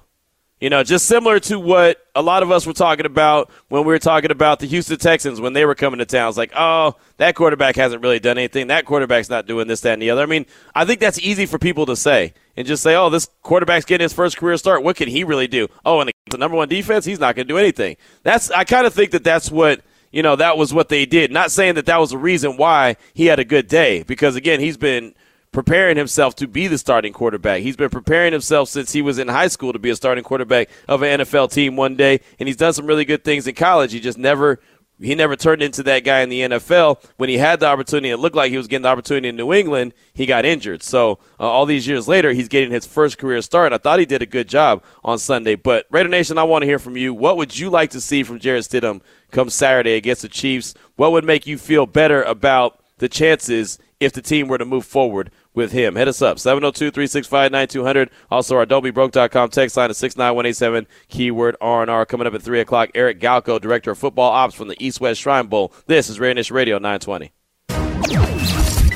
You know, just similar to what a lot of us were talking about when we were talking about the Houston Texans when they were coming to town. It's like, oh, that quarterback hasn't really done anything. That quarterback's not doing this, that, and the other. I mean, I think that's easy for people to say and just say, oh, this quarterback's getting his first career start. What can he really do? Oh, and the number one defense, he's not going to do anything. That's I kind of think that that's what – You know, that was what they did. Not saying that that was the reason why he had a good day because, again, he's been – preparing himself to be the starting quarterback. He's been preparing himself since he was in high school to be a starting quarterback of an N F L team one day, and he's done some really good things in college. He just never he never turned into that guy in the N F L. When he had the opportunity, it looked like he was getting the opportunity in New England, he got injured. So uh, all these years later, he's getting his first career start. I thought he did a good job on Sunday. But Raider Nation, I want to hear from you. What would you like to see from Jarrett Stidham come Saturday against the Chiefs? What would make you feel better about the chances if the team were to move forward with him? Hit us up, seven oh two, three six five, nine two hundred. Also, our Dolby Broke dot com text line is six nine one eight seven, keyword R and R. Coming up at three o'clock, Eric Galco, Director of Football Ops from the East-West Shrine Bowl. This is Raider Nation Radio nine twenty.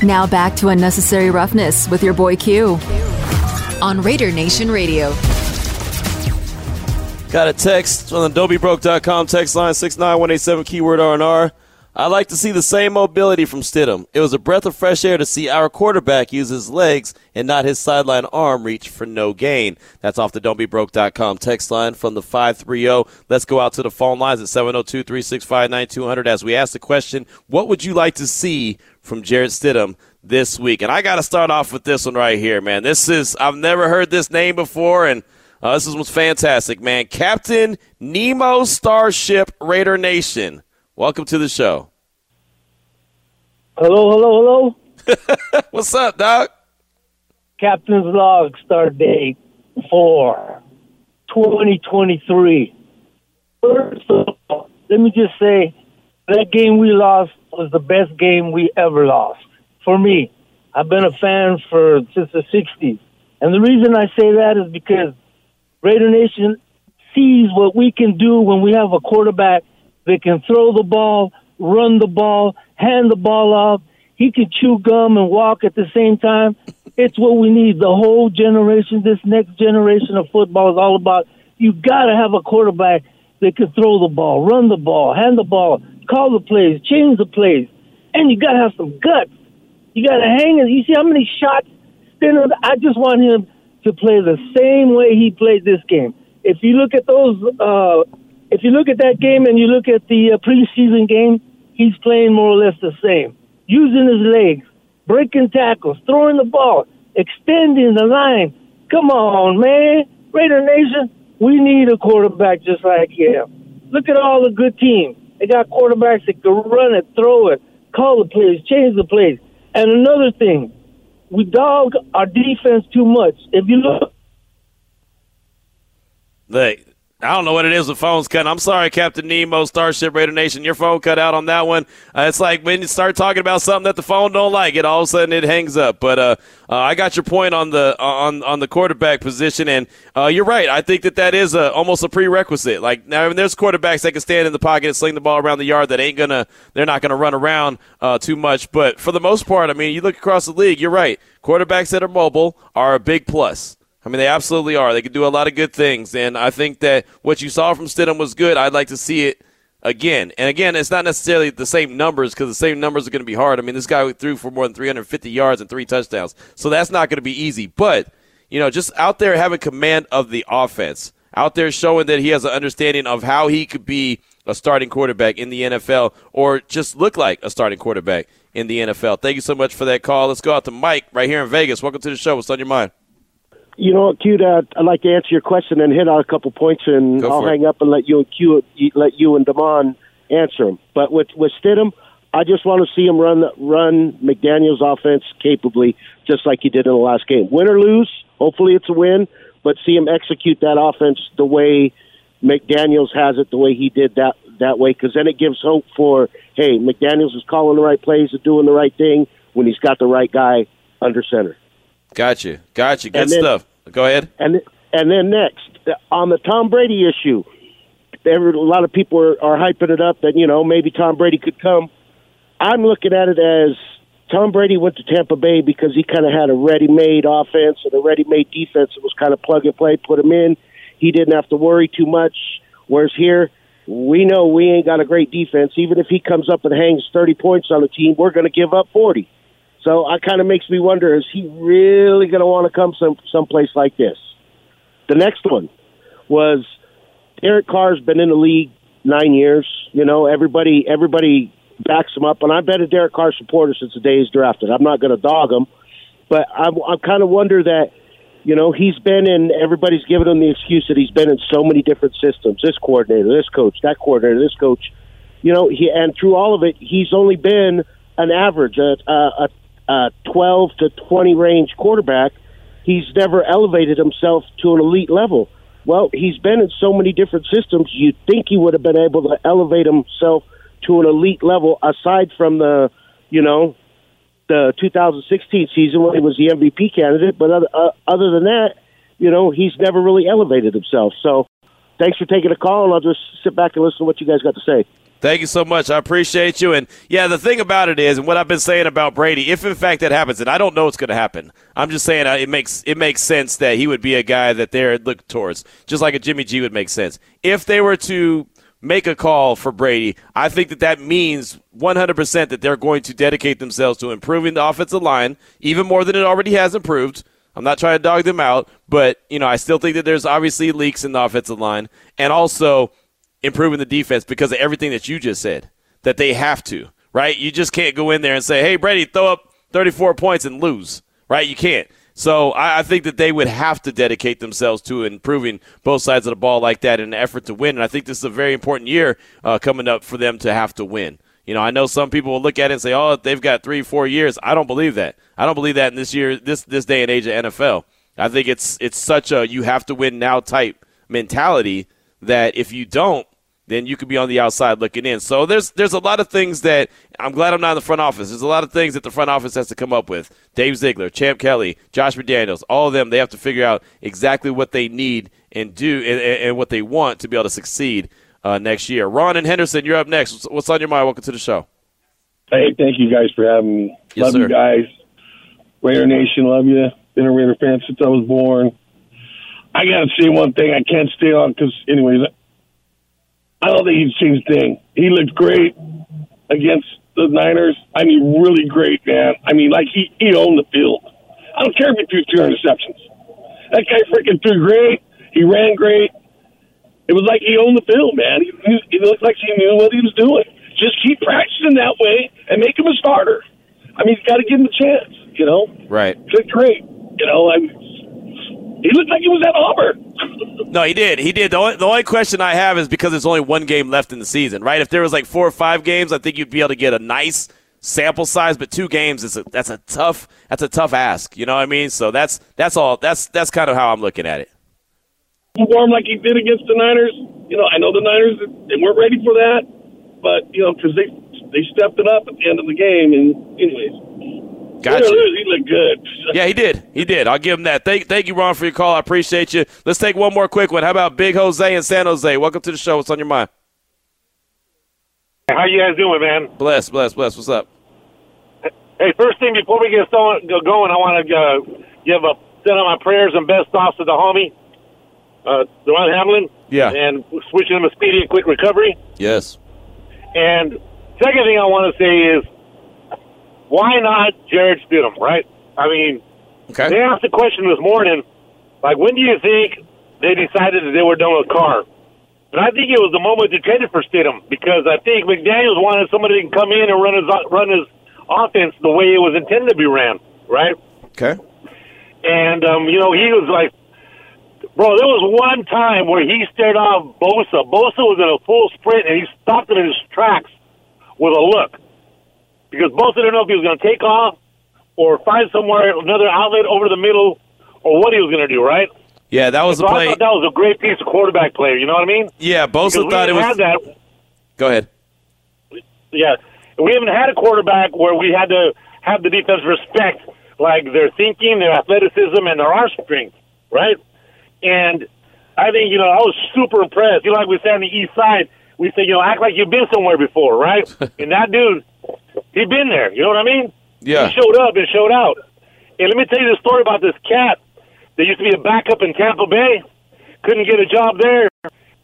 Now back to Unnecessary Roughness with your boy Q on Raider Nation Radio. Got a text on the Dolby Broke dot com text line, six nine one eight seven, keyword R and R. I like to see the same mobility from Stidham. It was a breath of fresh air to see our quarterback use his legs and not his sideline arm reach for no gain. That's off the don't be broke dot com text line from the five three zero. Let's go out to the phone lines at seven oh two, three six five, nine two hundred as we ask the question, what would you like to see from Jarrett Stidham this week? And I got to start off with this one right here, man. This is, I've never heard this name before, and uh, this was fantastic, man. Captain Nemo Starship Raider Nation. Welcome to the show. Hello, hello, hello. What's up, Doc? Captain's Log, start date four twenty twenty-three. First of all, let me just say, that game we lost was the best game we ever lost. For me, I've been a fan for since the sixties. And the reason I say that is because Raider Nation sees what we can do when we have a quarterback. They can throw the ball, run the ball, hand the ball off. He can chew gum and walk at the same time. It's what we need. The whole generation, this next generation of football is all about, you got to have a quarterback that can throw the ball, run the ball, hand the ball, call the plays, change the plays. And you got to have some guts. You got to hang it. You see how many shots? I just want him to play the same way he played this game. If you look at those uh, – If you look at that game and you look at the uh, preseason game, he's playing more or less the same. Using his legs, breaking tackles, throwing the ball, extending the line. Come on, man. Raider Nation, we need a quarterback just like him. Look at all the good teams. They got quarterbacks that can run it, throw it, call the plays, change the plays. And another thing, we dog our defense too much. If you look... They... I don't know what it is. The phone's cut. I'm sorry, Captain Nemo, Starship, Raider Nation. Your phone cut out on that one. Uh, it's like when you start talking about something that the phone don't like, it all of a sudden it hangs up. But uh, uh, I got your point on the on on the quarterback position, and uh, you're right. I think that that is a, almost a prerequisite. Like now, I mean, there's quarterbacks that can stand in the pocket and sling the ball around the yard that ain't gonna. They're not gonna run around uh, too much. But for the most part, I mean, you look across the league. You're right. Quarterbacks that are mobile are a big plus. I mean, they absolutely are. They could do a lot of good things, and I think that what you saw from Stidham was good. I'd like to see it again. And, again, it's not necessarily the same numbers because the same numbers are going to be hard. I mean, this guy threw for more than three hundred fifty yards and three touchdowns, so that's not going to be easy. But, you know, just out there having command of the offense, out there showing that he has an understanding of how he could be a starting quarterback in the N F L or just look like a starting quarterback in the N F L. Thank you so much for that call. Let's go out to Mike right here in Vegas. Welcome to the show. What's on your mind? You know, Q, uh, I'd like to answer your question and hit on a couple points, and I'll hang it. up and let you and Q, let you and DeMond answer them. But with, with Stidham, I just want to see him run run McDaniel's offense capably, just like he did in the last game. Win or lose, hopefully it's a win, but see him execute that offense the way McDaniels has it, the way he did that that way, because then it gives hope for, hey, McDaniels is calling the right plays and doing the right thing when he's got the right guy under center. Gotcha, gotcha. Good then, stuff. Go ahead. And and then next, on the Tom Brady issue, there, a lot of people are, are hyping it up that, you know, maybe Tom Brady could come. I'm looking at it as Tom Brady went to Tampa Bay because he kind of had a ready-made offense and a ready-made defense that was kind of plug-and-play, put him in. He didn't have to worry too much, whereas here, we know we ain't got a great defense. Even if he comes up and hangs thirty points on the team, we're going to give up forty. So it kind of makes me wonder, is he really going to want to come some someplace like this? The next one was Derek Carr's been in the league nine years. You know, everybody everybody backs him up. And I've been a Derek Carr supporter since the day he's drafted. I'm not going to dog him. But I, I kind of wonder that, you know, he's been in, everybody's giving him the excuse that he's been in so many different systems, this coordinator, this coach, that coordinator, this coach. You know, he, and through all of it, he's only been an average, a, a, a Uh, twelve to twenty range quarterback. He's never elevated himself to an elite level. Well, he's been in so many different systems, you'd think he would have been able to elevate himself to an elite level aside from the, you know, the two thousand sixteen season when he was the M V P candidate. But other, uh, other than that, you know, he's never really elevated himself. So thanks for taking the call, and I'll just sit back and listen to what you guys got to say. Thank you so much. I appreciate you. And, yeah, the thing about it is, and what I've been saying about Brady, if in fact that happens, and I don't know it's going to happen, I'm just saying it makes it makes sense that he would be a guy that they're looking towards, just like a Jimmy G would make sense. If they were to make a call for Brady, I think that that means one hundred percent that they're going to dedicate themselves to improving the offensive line, even more than it already has improved. I'm not trying to dog them out, but, you know, I still think that there's obviously leaks in the offensive line, and also – improving the defense because of everything that you just said, that they have to, right? You just can't go in there and say, hey, Brady, throw up thirty-four points and lose, right? You can't. So I, I think that they would have to dedicate themselves to improving both sides of the ball like that in an effort to win, and I think this is a very important year uh, coming up for them to have to win. You know, I know some people will look at it and say, oh, they've got three, four years. I don't believe that. I don't believe that in this year, this this day and age of N F L. I think it's it's such a you-have-to-win-now type mentality that if you don't, then you could be on the outside looking in. So there's there's a lot of things that I'm glad I'm not in the front office. There's a lot of things that the front office has to come up with. Dave Ziegler, Champ Kelly, Josh McDaniels, all of them, they have to figure out exactly what they need and do and, and what they want to be able to succeed uh, next year. Ron and Henderson, you're up next. What's, what's on your mind? Welcome to the show. Hey, thank you guys for having me. Yes, love sir. You guys. Raider Nation, love you. Been a Raider fan since I was born. I got to say one thing I can't stay on because, anyways, I don't think he's changed a thing. He looked great against the Niners. I mean, really great, man. I mean, like, he, he owned the field. I don't care if he threw two interceptions. That guy freaking threw great. He ran great. It was like he owned the field, man. He, he, he looked like he knew what he was doing. Just keep practicing that way and make him a starter. I mean, you got to give him a chance, you know? Right. He looked great. You know, I He looked like he was at Auburn. No, he did. He did. The only, the only question I have is because there's only one game left in the season, right? If there was like four or five games, I think you'd be able to get a nice sample size. But two games is a, that's a tough that's a tough ask. You know what I mean? So that's that's all. That's that's kind of how I'm looking at it. perform like he did against the Niners. You know, I know the Niners, they weren't ready for that, but, you know, because they they stepped it up at the end of the game. And anyways, gotcha. He looked good. Yeah, he did. He did. I'll give him that. Thank, thank you, Ron, for your call. I appreciate you. Let's take one more quick one. How about Big Jose in San Jose? Welcome to the show. What's on your mind? How you guys doing, man? Bless, bless, bless. What's up? Hey, first thing, before we get going, I want to uh, give a, send out my prayers and best thoughts to the homie, uh, DeMond Hamlin. Yeah. And wishing him a speedy and quick recovery. Yes. And second thing I want to say is, why not Jarrett Stidham, right? I mean, okay. They asked a question this morning, like, when do you think they decided that they were done with Carr? And I think it was the moment they traded for Stidham, because I think McDaniels wanted somebody that can come in and run his run his offense the way it was intended to be ran, right? Okay. And, um, you know, he was like, bro, there was one time where he stared off Bosa. Bosa was in a full sprint, and he stopped him in his tracks with a look. Because Bosa didn't know if he was going to take off or find somewhere, another outlet over the middle, or what he was going to do, right? Yeah, that was so a play. I thought that was a great piece of quarterback play, you know what I mean? Yeah, Bosa thought it was. Had that. Go ahead. Yeah, we haven't had a quarterback where we had to have the defense respect, like, their thinking, their athleticism, and their arm strength, right? And I think, you know, I was super impressed. You know, like we said on the east side, we said, you know, act like you've been somewhere before, right? And that dude, he'd been there, you know what I mean? Yeah. He showed up and showed out. And let me tell you the story about this cat. There used to be a backup in Tampa Bay. Couldn't get a job there.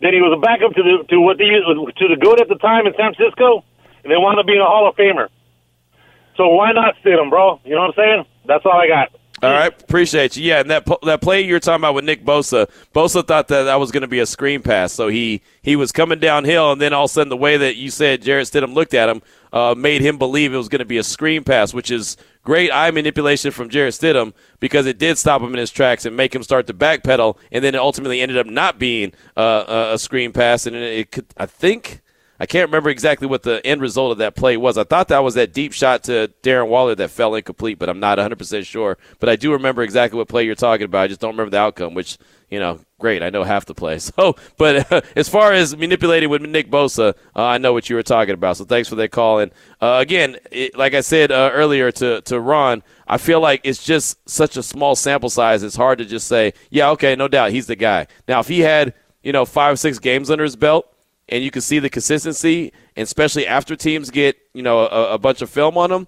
Then he was a backup to the to what they used to the GOAT at the time in San Francisco, and they wound up being a Hall of Famer. So why not sit him, bro? You know what I'm saying? That's all I got. All right, appreciate you. Yeah, and that that play you were talking about with Nick Bosa, Bosa thought that that was going to be a screen pass, so he, he was coming downhill, and then all of a sudden the way that you said Jarrett Stidham looked at him uh, made him believe it was going to be a screen pass, which is great eye manipulation from Jarrett Stidham because it did stop him in his tracks and make him start to backpedal, and then it ultimately ended up not being uh, a screen pass, and it could, I think I can't remember exactly what the end result of that play was. I thought that was that deep shot to Darren Waller that fell incomplete, but I'm not one hundred percent sure. But I do remember exactly what play you're talking about. I just don't remember the outcome, which, you know, great. I know half the play. So, but uh, as far as manipulating with Nick Bosa, uh, I know what you were talking about. So thanks for that call. And, uh, again, it, like I said uh, earlier to, to Ron, I feel like it's just such a small sample size. It's hard to just say, yeah, okay, no doubt, he's the guy. Now, if he had, you know, five or six games under his belt, and you can see the consistency, and especially after teams get, you know, a, a bunch of film on them,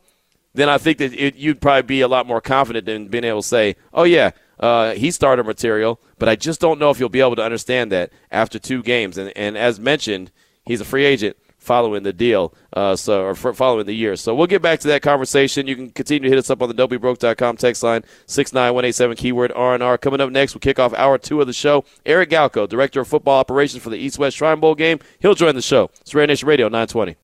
then I think that it, you'd probably be a lot more confident in being able to say, oh, yeah, uh, he's starter material, but I just don't know if you'll be able to understand that after two games. And, and as mentioned, he's a free agent following the deal, uh, so or following the year. So we'll get back to that conversation. You can continue to hit us up on the W broke dot com text line, six nine one eight seven, keyword R and R. Coming up next, we'll kick off hour two of the show. Eric Galco, Director of Football Operations for the East-West Shrine Bowl game. He'll join the show. It's Raider Nation Radio nine twenty.